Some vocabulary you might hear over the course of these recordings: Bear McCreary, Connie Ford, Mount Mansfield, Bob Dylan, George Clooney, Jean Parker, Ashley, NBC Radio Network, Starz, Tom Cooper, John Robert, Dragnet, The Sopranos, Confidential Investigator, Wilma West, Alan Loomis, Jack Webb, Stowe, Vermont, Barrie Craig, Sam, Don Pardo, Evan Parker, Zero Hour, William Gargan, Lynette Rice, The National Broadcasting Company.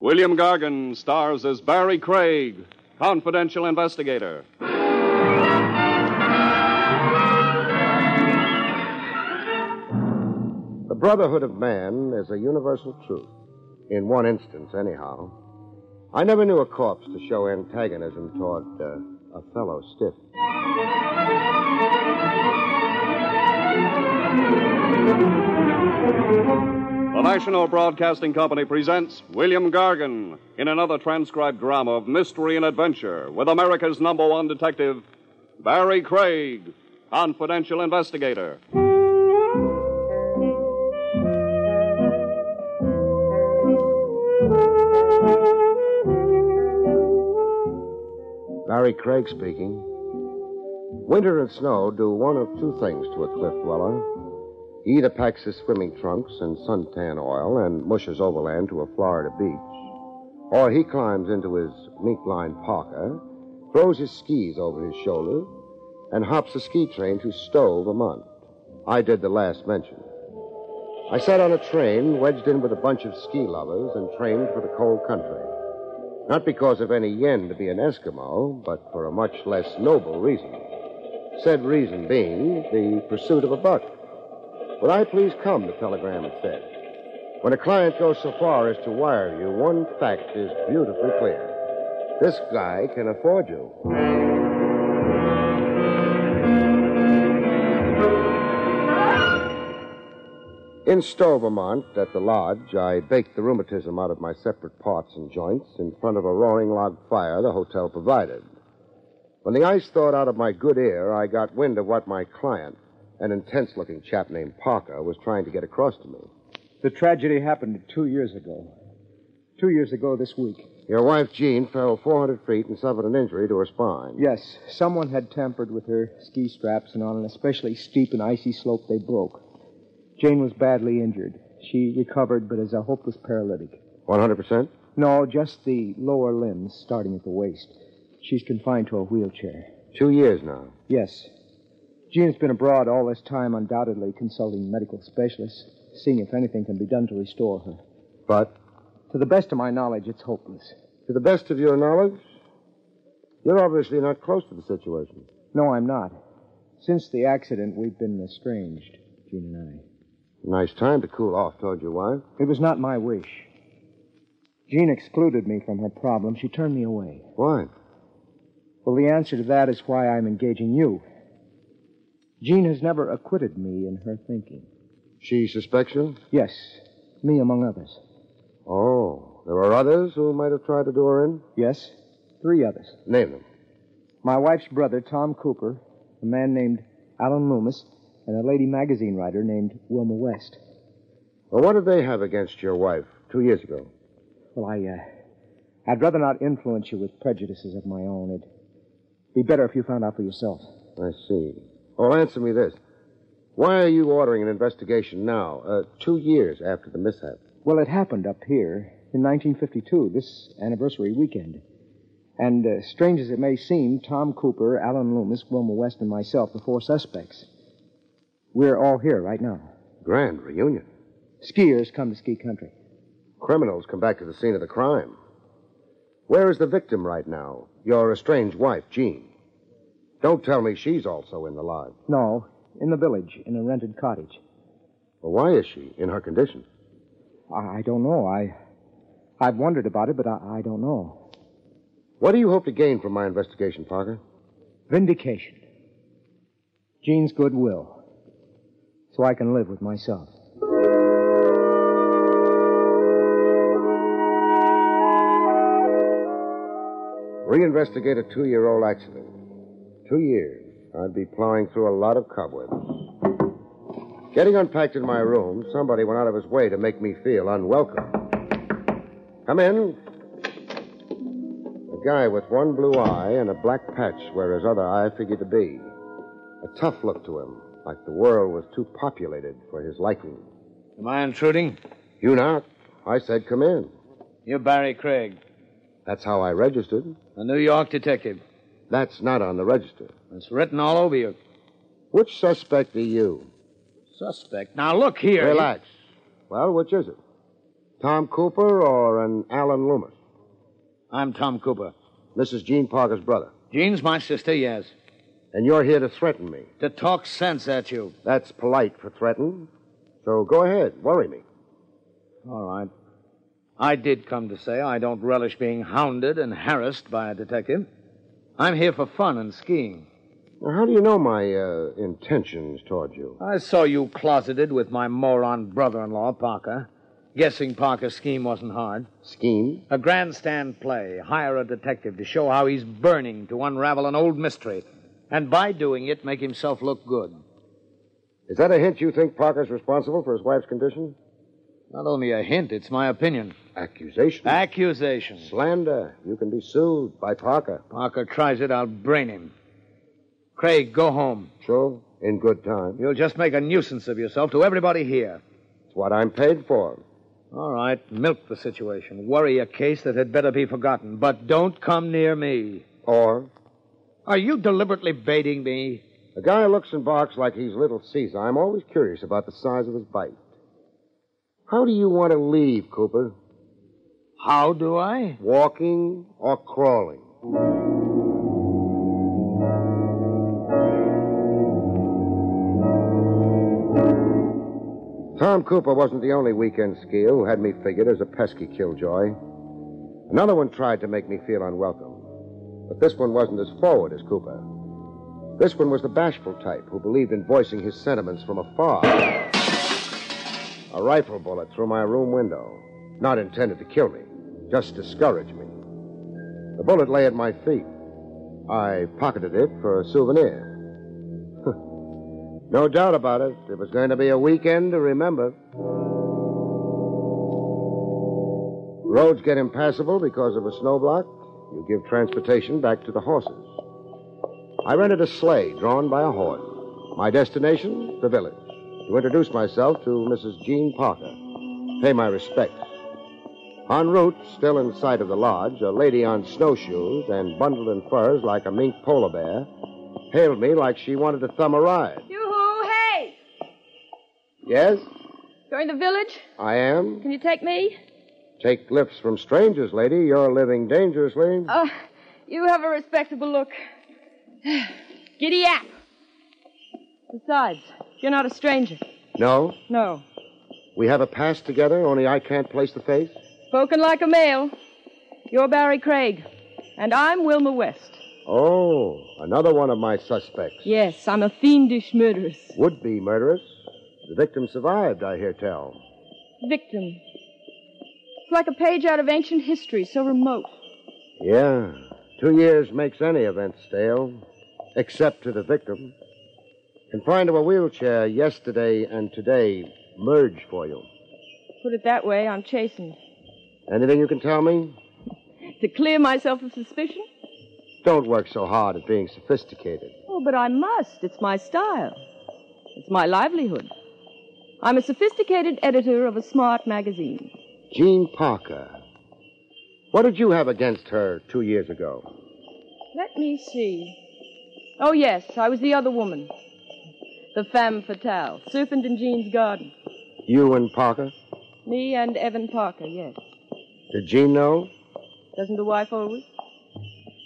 William Gargan stars as Barrie Craig, confidential investigator. The brotherhood of man is a universal truth, in one instance, anyhow. I never knew a corpse to show antagonism toward a fellow stiff. The National Broadcasting Company presents William Gargan in another transcribed drama of mystery and adventure with America's number one detective, Barrie Craig, confidential investigator. Barrie Craig speaking. Winter and snow do one of two things to a cliff dweller. He either packs his swimming trunks and suntan oil and mushes overland to a Florida beach, or he climbs into his mink-lined parka, throws his skis over his shoulder, and hops a ski train to Stowe, Vermont. I did the last mention. I sat on a train wedged in with a bunch of ski lovers and trained for the cold country. Not because of any yen to be an Eskimo, but for a much less noble reason. Said reason being the pursuit of a buck. Would I please come, the telegram had said. When a client goes so far as to wire you, one fact is beautifully clear. This guy can afford you. In Stowe, Vermont, at the lodge, I baked the rheumatism out of my separate parts and joints in front of a roaring log fire the hotel provided. When the ice thawed out of my good ear, I got wind of what my client, an intense-looking chap named Parker, was trying to get across to me. The tragedy happened 2 years ago. 2 years ago this week. Your wife, Jean, fell 400 feet and suffered an injury to her spine. Yes. Someone had tampered with her ski straps, and on an especially steep and icy slope they broke. Jane was badly injured. She recovered, but is a hopeless paralytic. 100%? No, just the lower limbs, starting at the waist. She's confined to a wheelchair. 2 years now? Yes. Jean's been abroad all this time, undoubtedly consulting medical specialists, seeing if anything can be done to restore her. But? To the best of my knowledge, it's hopeless. To the best of your knowledge? You're obviously not close to the situation. No, I'm not. Since the accident, we've been estranged, Jean and I. Nice time to cool off, told your wife. It was not my wish. Jean excluded me from her problem. She turned me away. Why? Well, the answer to that is why I'm engaging you. Jean has never acquitted me in her thinking. She suspects you? Yes, me among others. Oh, there are others who might have tried to do her in? Yes, three others. Name them. My wife's brother, Tom Cooper, a man named Alan Loomis, and a lady magazine writer named Wilma West. Well, what did they have against your wife 2 years ago? Well, I'd rather not influence you with prejudices of my own. It'd be better if you found out for yourself. I see. Well, answer me this. Why are you ordering an investigation now, 2 years after the mishap? Well, it happened up here in 1952, this anniversary weekend. And strange as it may seem, Tom Cooper, Alan Loomis, Wilma West, and myself, the four suspects. We're all here right now. Grand reunion. Skiers come to ski country. Criminals come back to the scene of the crime. Where is the victim right now? Your estranged wife, Jean. Don't tell me she's also in the lodge. No, in the village, in a rented cottage. Well, why is she in her condition? I don't know. I've wondered about it, but I don't know. What do you hope to gain from my investigation, Parker? Vindication. Jean's goodwill. So I can live with myself. Reinvestigate a 2-year-old accident. 2 years. I'd be plowing through a lot of cobwebs. Getting unpacked in my room, somebody went out of his way to make me feel unwelcome. Come in. A guy with one blue eye and a black patch where his other eye figured to be. A tough look to him, like the world was too populated for his liking. Am I intruding? You not. I said come in. You're Barrie Craig. That's how I registered. A New York detective. That's not on the register. It's written all over you. Which suspect are you? Suspect? Now, look here. Relax. Well, which is it? Tom Cooper or an Alan Loomis? I'm Tom Cooper. This is Jean Parker's brother. Jean's my sister, yes. And you're here to threaten me? To talk sense at you. That's polite for threaten. So go ahead, worry me. All right. I did come to say I don't relish being hounded and harassed by a detective. I'm here for fun and skiing. Well, how do you know my intentions toward you? I saw you closeted with my moron brother-in-law, Parker. Guessing Parker's scheme wasn't hard. Scheme? A grandstand play. Hire a detective to show how he's burning to unravel an old mystery. And by doing it, make himself look good. Is that a hint you think Parker's responsible for his wife's condition? Not only a hint, it's my opinion. Accusation? Accusation. Slander. You can be sued by Parker. Parker tries it, I'll brain him. Craig, go home. Sure, in good time. You'll just make a nuisance of yourself to everybody here. It's what I'm paid for. All right, milk the situation. Worry a case that had better be forgotten. But don't come near me. Or? Are you deliberately baiting me? A guy looks and barks like he's Little Caesar. I'm always curious about the size of his bite. How do you want to leave, Cooper? How do I? Walking or crawling. Tom Cooper wasn't the only weekend skier who had me figured as a pesky killjoy. Another one tried to make me feel unwelcome. But this one wasn't as forward as Cooper. This one was the bashful type who believed in voicing his sentiments from afar. A rifle bullet through my room window. Not intended to kill me, just discourage me. The bullet lay at my feet. I pocketed it for a souvenir. No doubt about it. It was going to be a weekend to remember. Roads get impassable because of a snowblock. You give transportation back to the horses. I rented a sleigh drawn by a horse. My destination, the village. To introduce myself to Mrs. Jean Parker. Pay my respects. En route, still in sight of the lodge, a lady on snowshoes and bundled in furs like a mink polar bear hailed me like she wanted to thumb a ride. Yoo-hoo, hey! Yes? You're in the village? I am. Can you take me? Take lifts from strangers, lady. You're living dangerously. You have a respectable look. Giddy up. Besides, you're not a stranger. No? No. We have a past together, only I can't place the face? Spoken like a male. You're Barrie Craig, and I'm Wilma West. Oh, another one of my suspects. Yes, I'm a fiendish murderess. Would-be murderess. The victim survived, I hear tell. Victim. It's like a page out of ancient history, so remote. Yeah, 2 years makes any event stale, except to the victim. Confined to a wheelchair yesterday and today merge for you. Put it that way, I'm chastened. Anything you can tell me? To clear myself of suspicion? Don't work so hard at being sophisticated. Oh, but I must. It's my style. It's my livelihood. I'm a sophisticated editor of a smart magazine. Jean Parker. What did you have against her 2 years ago? Let me see. Oh, yes, I was the other woman. The femme fatale, serpent in Jean's garden. You and Parker? Me and Evan Parker, yes. Did Jean know? Doesn't the wife always?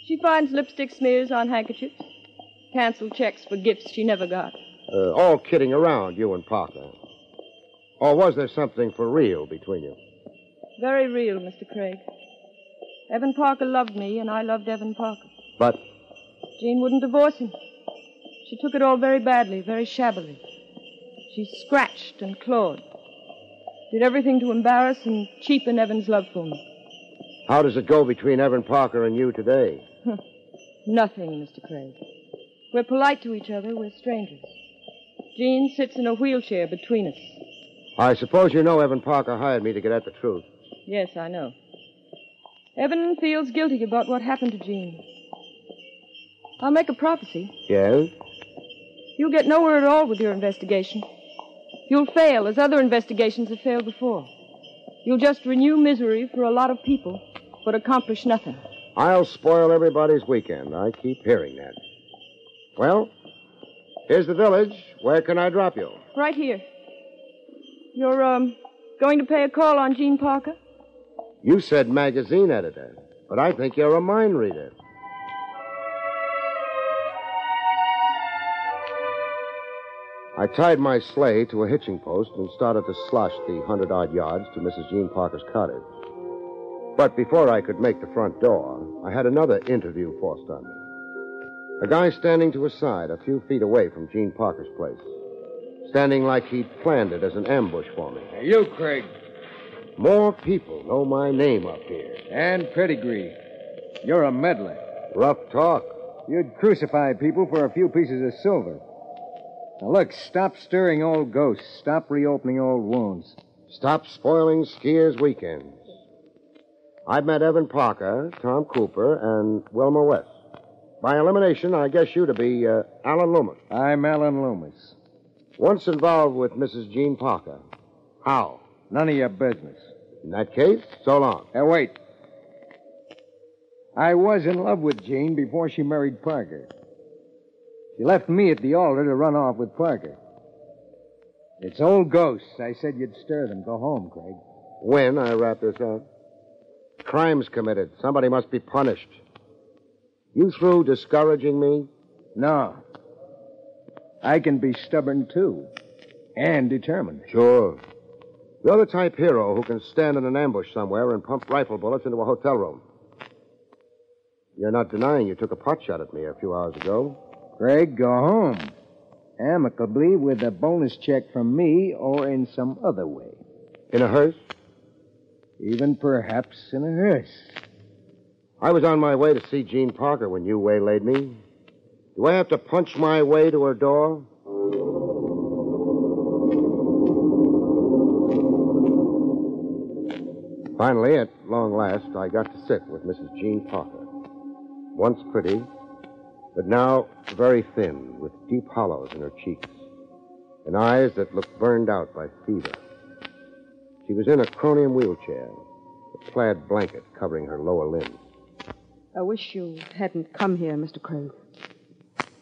She finds lipstick smears on handkerchiefs. Canceled checks for gifts she never got. All kidding around, you and Parker. Or was there something for real between you? Very real, Mr. Craig. Evan Parker loved me, and I loved Evan Parker. But? Jean wouldn't divorce him. She took it all very badly, very shabbily. She scratched and clawed. Did everything to embarrass and cheapen Evan's love for me. How does it go between Evan Parker and you today? Nothing, Mr. Craig. We're polite to each other. We're strangers. Jean sits in a wheelchair between us. I suppose you know Evan Parker hired me to get at the truth. Yes, I know. Evan feels guilty about what happened to Jean. I'll make a prophecy. Yes? You'll get nowhere at all with your investigation. You'll fail, as other investigations have failed before. You'll just renew misery for a lot of people, but accomplish nothing. I'll spoil everybody's weekend. I keep hearing that. Well, here's the village. Where can I drop you? Right here. You're, Going to pay a call on Jean Parker? You said magazine editor, but I think you're a mind reader. I tied my sleigh to a hitching post and started to slosh the 100-odd yards to Mrs. Jean Parker's cottage. But before I could make the front door, I had another interview forced on me. A guy standing to his side, a few feet away from Jean Parker's place. Standing like he'd planned it as an ambush for me. Hey, you, Craig. More people know my name up here. And pedigree. You're a meddler. Rough talk. You'd crucify people for a few pieces of silver. Now, look, stop stirring old ghosts. Stop reopening old wounds. Stop spoiling skiers' weekends. I've met Evan Parker, Tom Cooper, and Wilma West. By elimination, I guess you to be Alan Loomis. I'm Alan Loomis. Once involved with Mrs. Jean Parker. How? None of your business. In that case, so long. Now, wait. I was in love with Jean before she married Parker. She left me at the altar to run off with Parker. It's old ghosts. I said you'd stir them. Go home, Craig. When I wrap this up. Crimes committed. Somebody must be punished. You through discouraging me? No. I can be stubborn, too. And determined. Sure. You're the type hero who can stand in an ambush somewhere and pump rifle bullets into a hotel room. You're not denying you took a pot shot at me a few hours ago. Craig, go home. Amicably with a bonus check from me or in some other way. In a hearse? Even perhaps in a hearse. I was on my way to see Jean Parker when you waylaid me. Do I have to punch my way to her door? Finally, at long last, I got to sit with Mrs. Jean Parker. Once pretty, but now very thin, with deep hollows in her cheeks, and eyes that looked burned out by fever. She was in a chromium wheelchair, a plaid blanket covering her lower limbs. I wish you hadn't come here, Mr. Craig.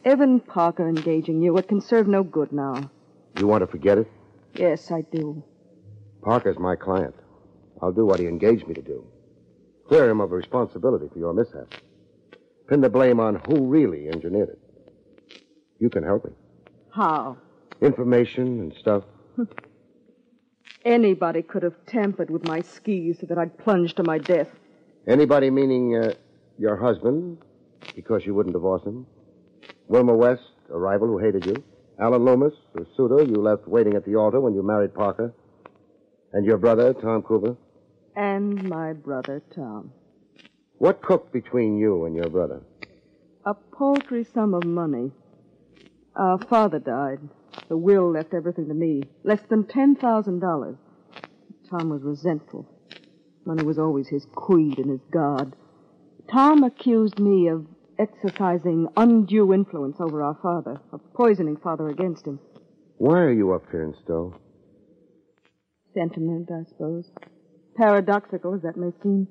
Evan Parker engaging you would conserve no good now. You want to forget it? Yes, I do. Parker's my client. I'll do what he engaged me to do. Clear him of responsibility for your mishap. Pin the blame on who really engineered it. You can help me. How? Information and stuff. Anybody could have tampered with my skis so that I'd plunge to my death. Anybody meaning, your husband, because you wouldn't divorce him. Wilma West, a rival who hated you. Alan Loomis, the suitor you left waiting at the altar when you married Parker. And your brother, Tom Cooper. And my brother, Tom. What cooked between you and your brother? A paltry sum of money. Our father died. The will left everything to me. Less than $10,000. Tom was resentful. Money was always his creed and his god. Tom accused me of exercising undue influence over our father, of poisoning father against him. Why are you up here in Stowe? Sentiment, I suppose. Paradoxical as that may seem.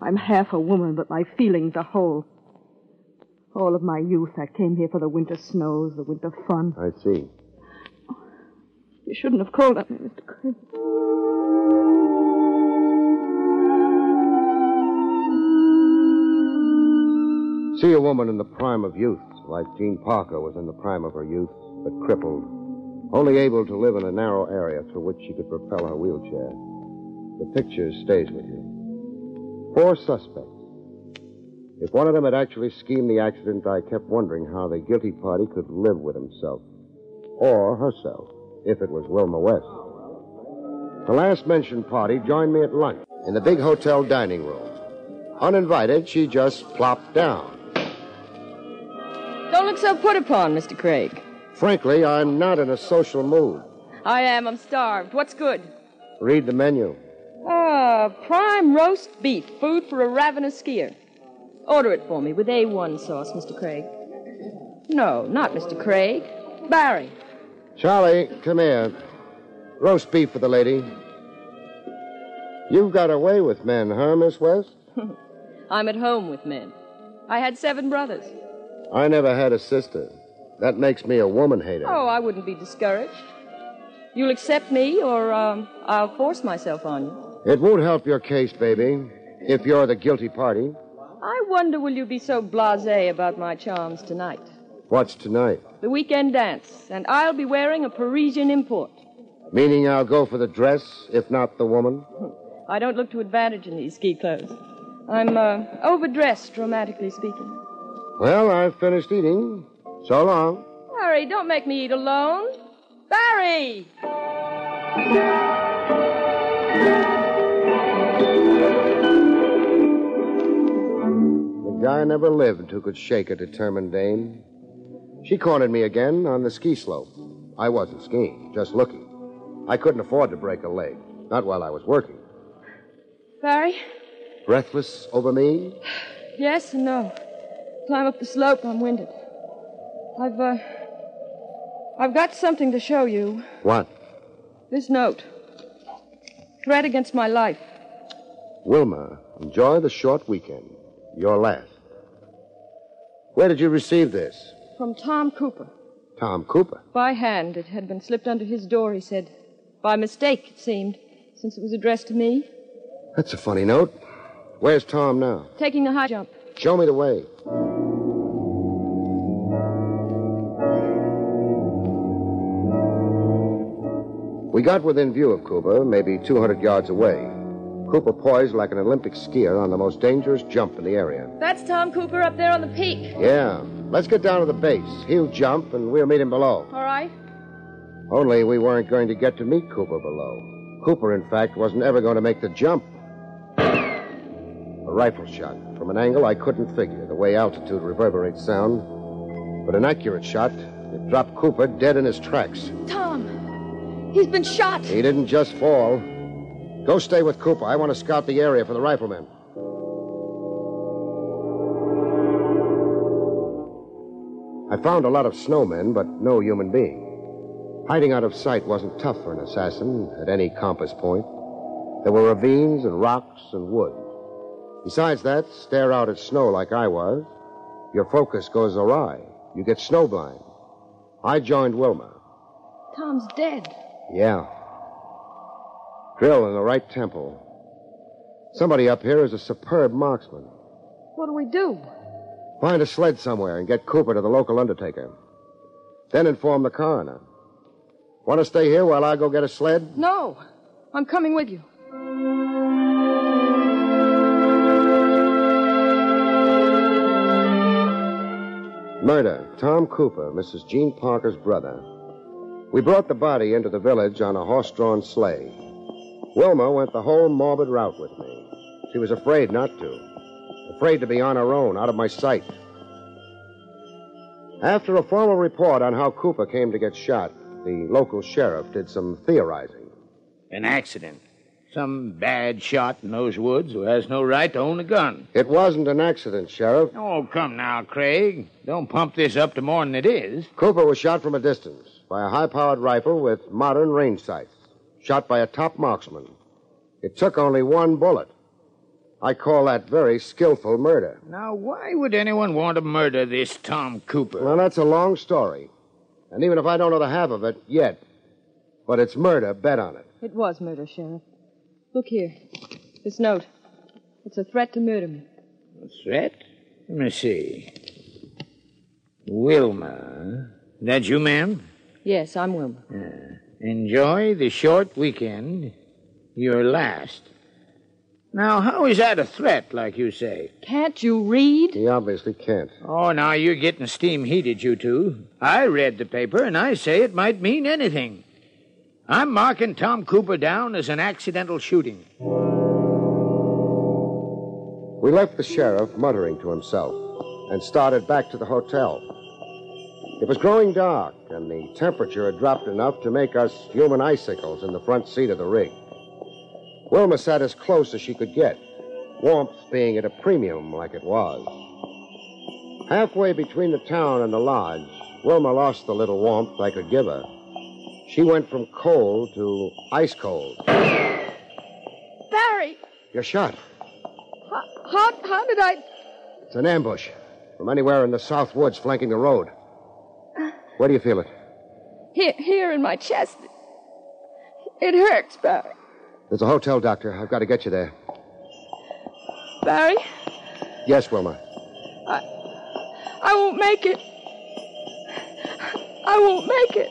I'm half a woman, but my feelings are whole. All of my youth, I came here for the winter snows, the winter fun. I see. You shouldn't have called on me, Mr. Craig. See a woman in the prime of youth, like Jean Parker was in the prime of her youth, but crippled, only able to live in a narrow area through which she could propel her wheelchair. The picture stays with you. Four suspects. If one of them had actually schemed the accident, I kept wondering how the guilty party could live with himself, or herself, if it was Wilma West. The last mentioned party joined me at lunch in the big hotel dining room. Uninvited, she just plopped down. Don't look so put upon, Mr. Craig. Frankly, I'm not in a social mood. I am. I'm starved. What's good? Read the menu. Prime roast beef, food for a ravenous skier. Order it for me with A1 sauce, Mr. Craig. No, not Mr. Craig. Barrie. Charlie, come here. Roast beef for the lady. You've got away with men, huh, Miss West? I'm at home with men. I had 7 brothers. I never had a sister. That makes me a woman hater. Oh, I wouldn't be discouraged. You'll accept me, or I'll force myself on you. It won't help your case, baby, if you're the guilty party. I wonder will you be so blasé about my charms tonight? What's tonight? The weekend dance, and I'll be wearing a Parisian import. Meaning I'll go for the dress, if not the woman? I don't look to advantage in these ski clothes. I'm overdressed, dramatically speaking. Well, I've finished eating. So long. Barrie, don't make me eat alone. Barrie! The guy never lived who could shake a determined dame. She cornered me again on the ski slope. I wasn't skiing, just looking. I couldn't afford to break a leg, not while I was working. Barrie? Breathless over me? Yes and no. Climb up the slope, I'm winded. I've got something to show you. What? This note. Threat against my life. Wilma, enjoy the short weekend. Your last. Where did you receive this? From Tom Cooper. Tom Cooper? By hand. It had been slipped under his door, he said. By mistake, it seemed, since it was addressed to me. That's a funny note. Where's Tom now? Taking the high jump. Show me the way. We got within view of Cooper, maybe 200 yards away. Cooper poised like an Olympic skier on the most dangerous jump in the area. That's Tom Cooper up there on the peak. Yeah. Let's get down to the base. He'll jump, and we'll meet him below. All right. Only we weren't going to get to meet Cooper below. Cooper, in fact, wasn't ever going to make the jump. A rifle shot from an angle I couldn't figure, the way altitude reverberates sound. But an accurate shot, it dropped Cooper dead in his tracks. Tom, he's been shot. He didn't just fall. Go stay with Cooper. I want to scout the area for the riflemen. I found a lot of snowmen, but no human being. Hiding out of sight wasn't tough for an assassin at any compass point. There were ravines and rocks and woods. Besides that, stare out at snow like I was, your focus goes awry. You get snowblind. I joined Wilma. Tom's dead. Yeah. Drill in the right temple. Somebody up here is a superb marksman. What do we do? Find a sled somewhere and get Cooper to the local undertaker. Then inform the coroner. Want to stay here while I go get a sled? No. I'm coming with you. Murder. Tom Cooper, Mrs. Jean Parker's brother. We brought the body into the village on a horse-drawn sleigh. Wilma went the whole morbid route with me. She was afraid not to. Afraid to be on her own, out of my sight. After a formal report on how Cooper came to get shot, the local sheriff did some theorizing. An accident. Some bad shot in those woods who has no right to own a gun. It wasn't an accident, Sheriff. Oh, come now, Craig. Don't pump this up to more than it is. Cooper was shot from a distance by a high-powered rifle with modern range sights, shot by a top marksman. It took only one bullet. I call that very skillful murder. Now, why would anyone want to murder this Tom Cooper? Well, that's a long story. And even if I don't know the half of it yet, but it's murder, bet on it. It was murder, Sheriff. Look here. This note. It's a threat to murder me. A threat? Let me see. Wilma. That you, ma'am? Yes, I'm Wilma. Enjoy the short weekend. Your last. Now, how is that a threat, like you say? Can't you read? He obviously can't. Oh, now, you're getting steam heated, you two. I read the paper, and I say it might mean anything. I'm marking Tom Cooper down as an accidental shooting. We left the sheriff muttering to himself and started back to the hotel. It was growing dark, and the temperature had dropped enough to make us human icicles in the front seat of the rig. Wilma sat as close as she could get, warmth being at a premium like it was. Halfway between the town and the lodge, Wilma lost the little warmth I could give her. She went from cold to ice cold. Barrie! You're shot. How did I... It's an ambush from anywhere in the south woods flanking the road. Where do you feel it? Here in my chest. It hurts, Barrie. There's a hotel, Doctor. I've got to get you there. Barrie? Yes, Wilma. I won't make it. I won't make it.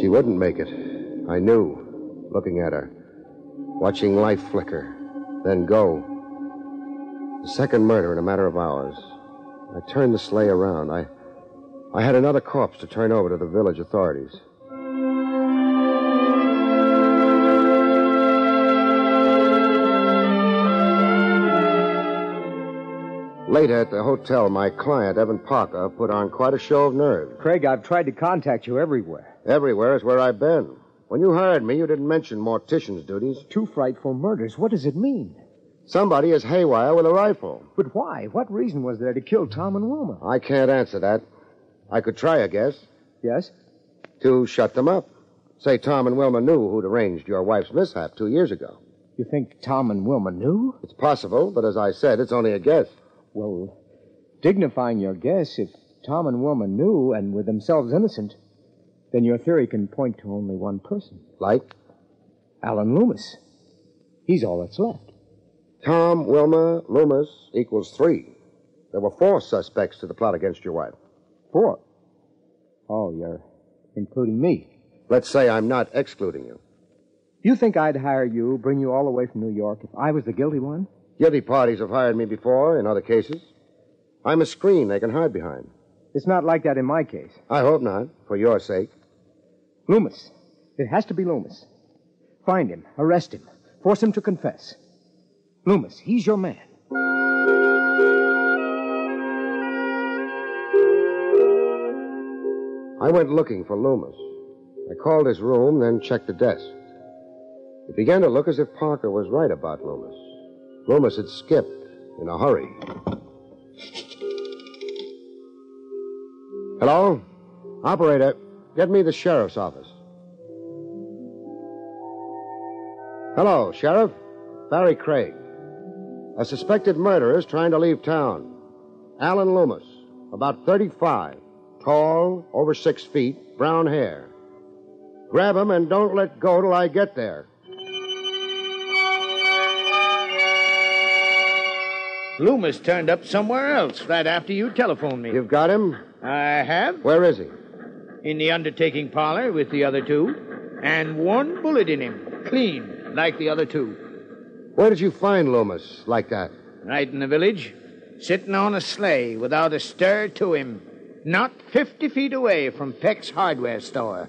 She wouldn't make it. I knew, looking at her, watching life flicker, then go. The second murder in a matter of hours. I turned the sleigh around. I had another corpse to turn over to the village authorities. Later at the hotel, my client, Evan Parker, put on quite a show of nerve. Craig, I've tried to contact you everywhere. Everywhere is where I've been. When you hired me, you didn't mention mortician's duties. Two frightful murders. What does it mean? Somebody is haywire with a rifle. But why? What reason was there to kill Tom and Wilma? I can't answer that. I could try, I guess. Yes? To shut them up. Say Tom and Wilma knew who'd arranged your wife's mishap 2 years ago. You think Tom and Wilma knew? It's possible, but as I said, it's only a guess. Well, dignifying your guess, if Tom and Wilma knew and were themselves innocent, then your theory can point to only one person. Like? Alan Loomis. He's all that's left. Tom, Wilma, Loomis equals 3. There were 4 suspects to the plot against your wife. 4? Oh, you're including me. Let's say I'm not excluding you. You think I'd hire you, bring you all the way from New York, if I was the guilty one? Guilty parties have hired me before, in other cases. I'm a screen they can hide behind. It's not like that in my case. I hope not, for your sake. Loomis. It has to be Loomis. Find him, arrest him, force him to confess. Loomis, he's your man. I went looking for Loomis. I called his room, then checked the desk. It began to look as if Parker was right about Loomis. Loomis had skipped in a hurry. Hello? Operator, get me the sheriff's office. Hello, Sheriff. Barrie Craig. A suspected murderer is trying to leave town. Alan Loomis, about 35, tall, over 6 feet, brown hair. Grab him and don't let go till I get there. Loomis turned up somewhere else right after you telephoned me. You've got him? I have. Where is he? In the undertaking parlor with the other two. And one bullet in him. Clean, like the other two. Where did you find Loomis like that? Right in the village. Sitting on a sleigh without a stir to him. Not 50 feet away from Peck's hardware store.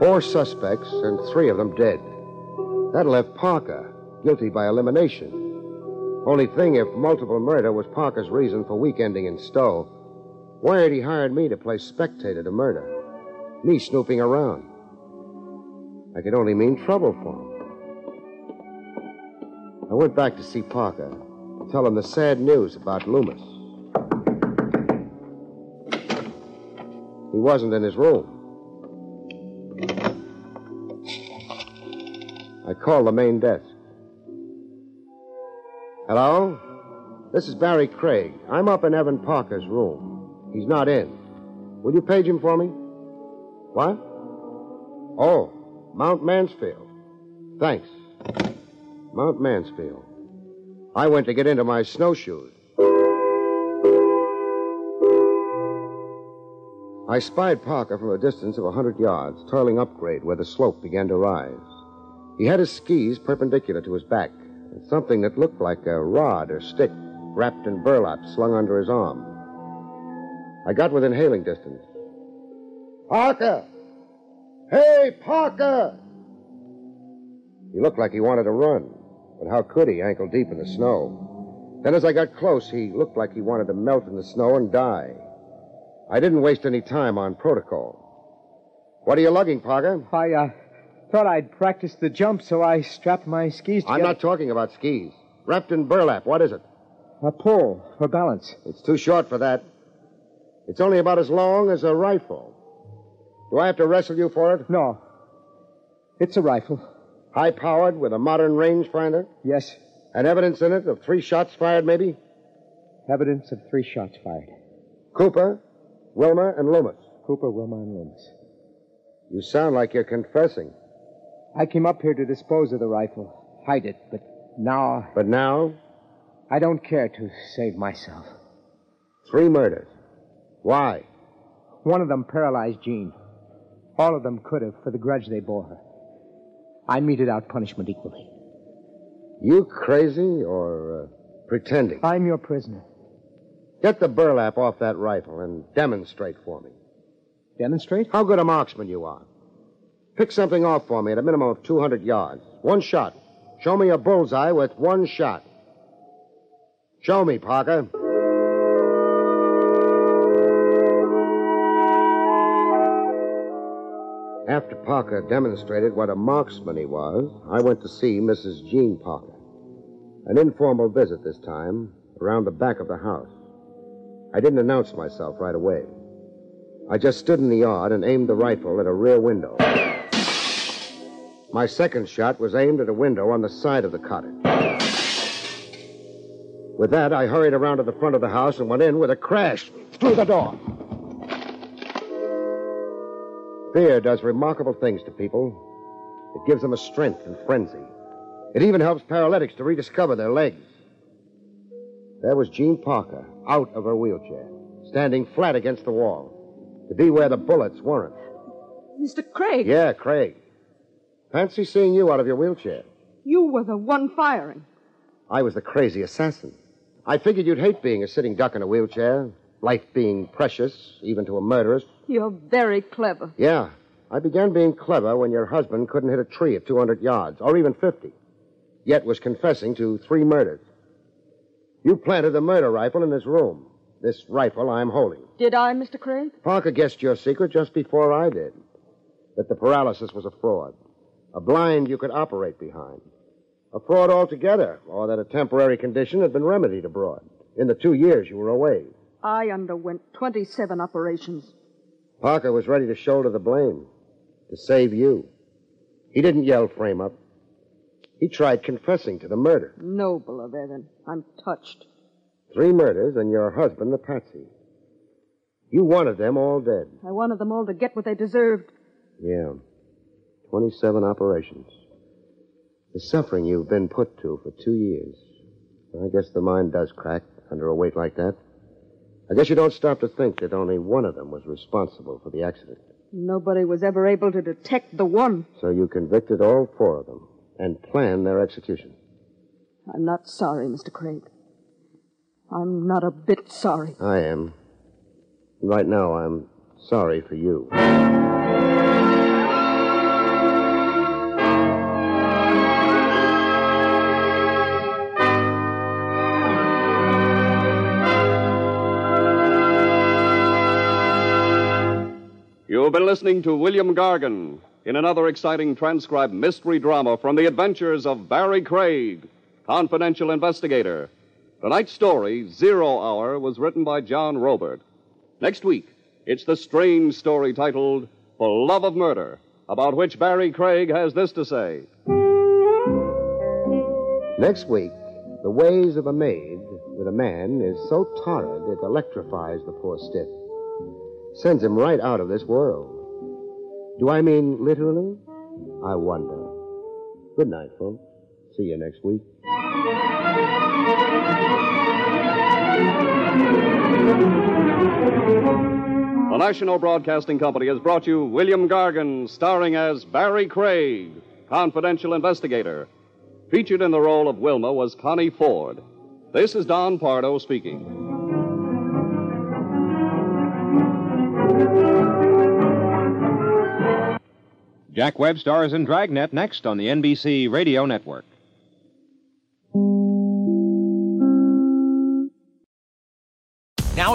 4 suspects and 3 of them dead. That left Parker guilty by elimination. Only thing, if multiple murder was Parker's reason for weekending in Stowe, why had he hired me to play spectator to murder? Me snooping around. I could only mean trouble for him. I went back to see Parker, to tell him the sad news about Loomis. He wasn't in his room. I called the main desk. Hello? This is Barrie Craig. I'm up in Evan Parker's room. He's not in. Will you page him for me? What? Oh, Mount Mansfield. Thanks. Mount Mansfield. I went to get into my snowshoes. I spied Parker from a distance of 100 yards, toiling upgrade where the slope began to rise. He had his skis perpendicular to his back, and something that looked like a rod or stick wrapped in burlap slung under his arm. I got within hailing distance. Parker! Hey, Parker! He looked like he wanted to run, but how could he, ankle deep in the snow? Then as I got close, he looked like he wanted to melt in the snow and die. I didn't waste any time on protocol. What are you lugging, Parker? I thought I'd practice the jump, so I strapped my skis together. I'm not talking about skis. Wrapped in burlap, what is it? A pole for balance. It's too short for that. It's only about as long as a rifle. Do I have to wrestle you for it? No. It's a rifle. High-powered with a modern rangefinder? Yes. And evidence in it of 3 shots fired, maybe? Evidence of 3 shots fired. Cooper, Wilma and Loomis. Cooper, Wilma, and Loomis. You sound like you're confessing. I came up here to dispose of the rifle, hide it, but now... But now? I don't care to save myself. 3 murders. Why? One of them paralyzed Jean. All of them could have, for the grudge they bore her. I meted out punishment equally. You crazy or pretending? I'm your prisoner. Get the burlap off that rifle and demonstrate for me. Demonstrate? How good a marksman you are. Pick something off for me at a minimum of 200 yards. 1 shot. Show me a bullseye with 1 shot. Show me, Parker. After Parker demonstrated what a marksman he was, I went to see Mrs. Jean Parker. An informal visit this time, around the back of the house. I didn't announce myself right away. I just stood in the yard and aimed the rifle at a rear window. My second shot was aimed at a window on the side of the cottage. With that, I hurried around to the front of the house and went in with a crash through the door. Fear does remarkable things to people. It gives them a strength and frenzy. It even helps paralytics to rediscover their legs. There was Jean Parker, out of her wheelchair, standing flat against the wall, to be where the bullets weren't. Mr. Craig? Yeah, Craig. Fancy seeing you out of your wheelchair. You were the one firing. I was the crazy assassin. I figured you'd hate being a sitting duck in a wheelchair, life being precious, even to a murderess. You're very clever. Yeah. I began being clever when your husband couldn't hit a tree at 200 yards, or even 50, yet was confessing to 3 murders. You planted the murder rifle in this room, this rifle I'm holding. Did I, Mr. Craig? Parker guessed your secret just before I did, that the paralysis was a fraud, a blind you could operate behind, a fraud altogether, or that a temporary condition had been remedied abroad in the 2 years you were away. I underwent 27 operations. Parker was ready to shoulder the blame, to save you. He didn't yell frame up. He tried confessing to the murder. Noble of Evan. I'm touched. 3 murders and your husband, the patsy. You wanted them all dead. I wanted them all to get what they deserved. Yeah. 27 operations. The suffering you've been put to for 2 years. I guess the mind does crack under a weight like that. I guess you don't stop to think that only one of them was responsible for the accident. Nobody was ever able to detect the one. So you convicted all 4 of them and planned their execution. I'm not sorry, Mr. Craig. I'm not a bit sorry. I am. Right now, I'm sorry for you. You've been listening to William Gargan in another exciting transcribed mystery drama from the adventures of Barrie Craig, confidential investigator. Tonight's story, Zero Hour, was written by John Robert. Next week, it's the strange story titled For Love of Murder, about which Barrie Craig has this to say. Next week, the ways of a maid with a man is so torrid it electrifies the poor stiff. Sends him right out of this world. Do I mean literally? I wonder. Good night, folks. See you next week. The National Broadcasting Company has brought you William Gargan, starring as Barrie Craig, confidential investigator. Featured in the role of Wilma was Connie Ford. This is Don Pardo speaking. Jack Webb stars in Dragnet next on the NBC Radio Network. Now